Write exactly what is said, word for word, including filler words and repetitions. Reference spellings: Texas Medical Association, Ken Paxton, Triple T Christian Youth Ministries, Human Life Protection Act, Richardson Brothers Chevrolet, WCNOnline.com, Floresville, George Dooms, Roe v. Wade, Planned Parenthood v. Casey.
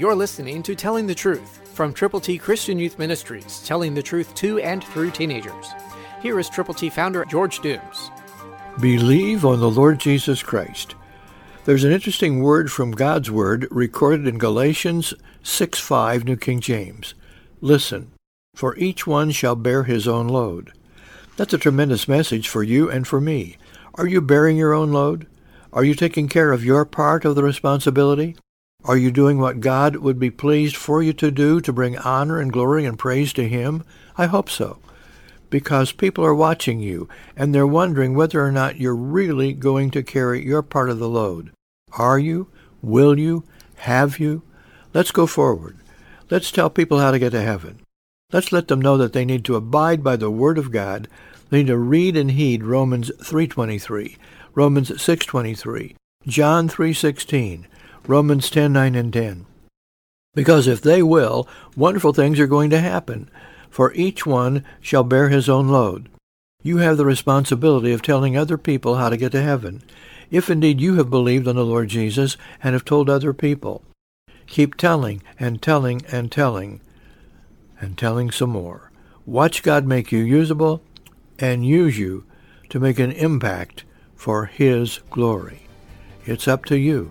You're listening to Telling the Truth from Triple T Christian Youth Ministries, telling the truth to and through teenagers. Here is Triple T founder George Dooms. Believe on the Lord Jesus Christ. There's an interesting word from God's Word recorded in Galatians six five, New King James. Listen, for each one shall bear his own load. That's a tremendous message for you and for me. Are you bearing your own load? Are you taking care of your part of the responsibility? Are you doing what God would be pleased for you to do to bring honor and glory and praise to Him? I hope so, because people are watching you, and they're wondering whether or not you're really going to carry your part of the load. Are you? Will you? Have you? Let's go forward. Let's tell people how to get to heaven. Let's let them know that they need to abide by the Word of God. They need to read and heed Romans three twenty-three, Romans six twenty-three, John three sixteen, Romans ten nine and ten. Because if they will, wonderful things are going to happen. For each one shall bear his own load. You have the responsibility of telling other people how to get to heaven, if indeed you have believed on the Lord Jesus and have told other people. Keep telling and telling and telling and telling some more. Watch God make you usable and use you to make an impact for His glory. It's up to you,